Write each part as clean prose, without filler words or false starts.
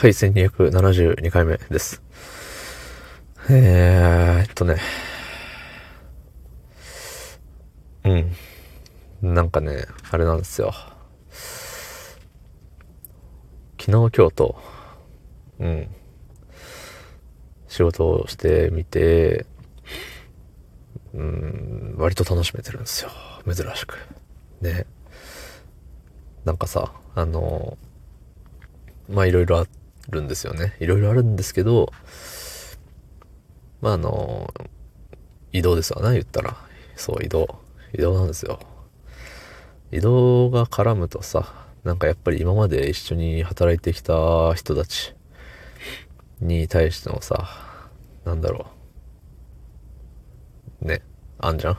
はい、1272回目です。なんかね、あれなんですよ。昨日、今日と、仕事をしてみて、割と楽しめてるんですよ。珍しく。ね。なんかさ、いろいろあるんですよね。いろいろあるんですけど、移動ですわな、言ったら。そう、移動なんですよ。移動が絡むとさ、なんかやっぱり今まで一緒に働いてきた人たちに対してのさ、なんだろう。ね、あんじゃん。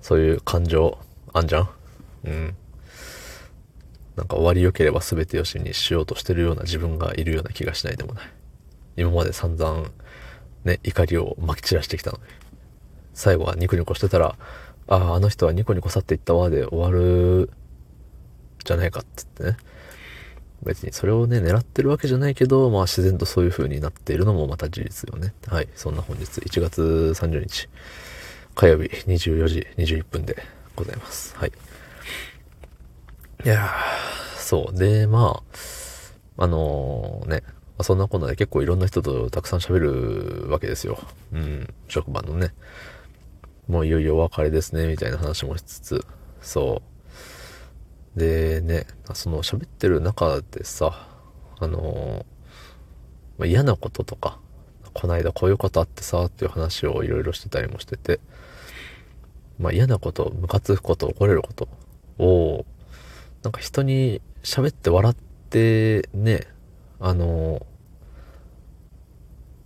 そういう感情、あんじゃん。なんか終わり良ければ全て良しにしようとしてるような自分がいるような気がしないでもない。今まで散々ね、怒りを撒き散らしてきたのに、最後はニコニコしてたら、あの人はニコニコ去っていったわで終わるじゃないかって言ってね。別にそれをね、狙ってるわけじゃないけど、自然とそういう風になっているのもまた事実よね。はい、そんな本日1月30日火曜日24時21分でございます。はい、いやー、そう。で、そんなこんなで結構いろんな人とたくさん喋るわけですよ。職場のね、もういよいよお別れですね、みたいな話もしつつ、そう。でね、その喋ってる中でさ、嫌なこととか、こないだこういうことあってさ、っていう話をいろいろしてたりもしてて、嫌なこと、ムカつくこと、怒れることを、なんか人に喋って笑ってね、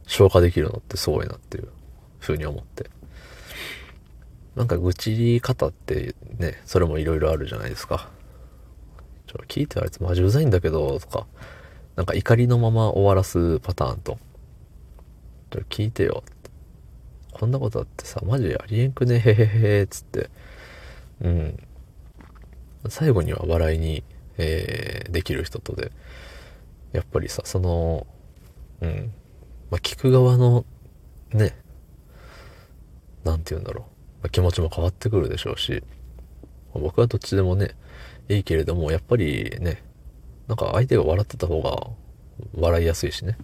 消化できるのってすごいなっていうふうに思って。なんか愚痴り方ってね、それもいろいろあるじゃないですか。聞いてあいつマジうざいんだけどとか、なんか怒りのまま終わらすパターンと、聞いてよって。こんなことあってさ、マジありえんくね、へへへーつって。最後には笑いに、できる人とで、やっぱりさ、聞く側のね、なんて言うんだろう、気持ちも変わってくるでしょうし、僕はどっちでもねいいけれども、やっぱりね、なんか相手が笑ってた方が笑いやすいしね。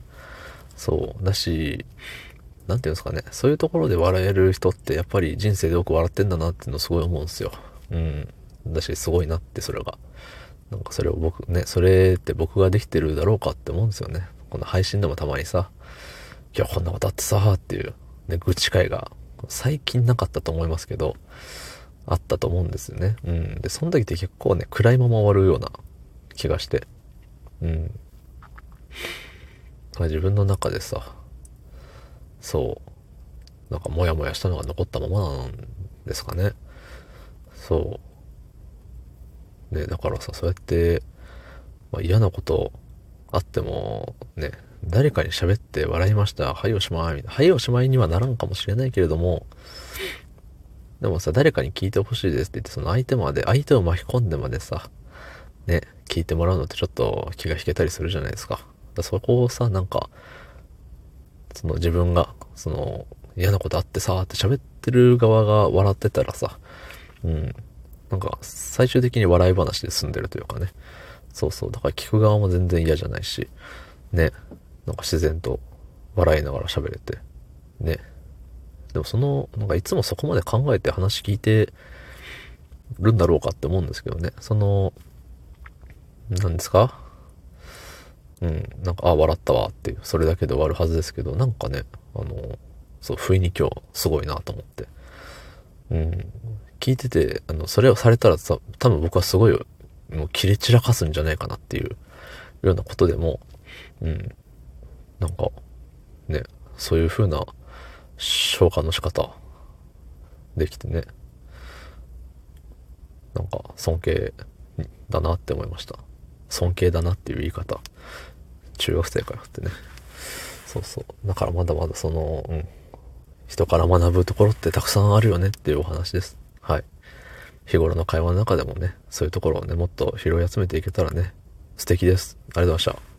そうだし、なんていうんですかね、そういうところで笑える人ってやっぱり人生でよく笑ってんだなっていうのすごい思うんですよ。だし、すごいなって、それが。なんかそれを僕ね、それって僕ができてるだろうかって思うんですよね。この配信でもたまにさ、今日こんなことあってさーっていう、ね、愚痴会が最近なかったと思いますけど、あったと思うんですよね。で、その時って結構ね、暗いまま終わるような気がして。自分の中でさ、そう、なんかモヤモヤしたのが残ったままなんですかね。そう。ね、だからさ、そうやって、嫌なことあってもね、誰かに喋って笑いました、はいおしまいみたいな、はいおしまいにはならんかもしれないけれども、でもさ、誰かに聞いてほしいですって言って、その相手を巻き込んでまでさね、聞いてもらうのってちょっと気が引けたりするじゃないですか。そこをさ、なんかその自分がその嫌なことあってさって喋ってる側が笑ってたらさ、なんか最終的に笑い話で済んでるというかね。そうだから聞く側も全然嫌じゃないしね、なんか自然と笑いながら喋れてね。でもなんかいつもそこまで考えて話聞いてるんだろうかって思うんですけどね。なんですか、なんか笑ったわっていう、それだけで終わるはずですけど、なんかね、不意に今日すごいなと思って。聞いてて、それをされたらさ、多分僕はすごい、もう切れ散らかすんじゃないかなっていうようなことでも、なんか、ね、そういう風な消化の仕方できてね、なんか尊敬だなって思いました。尊敬だなっていう言い方、中学生からってね。だからまだまだ人から学ぶところってたくさんあるよねっていうお話です。はい。日頃の会話の中でもね、そういうところをね、もっと拾い集めていけたらね、素敵です。ありがとうございました。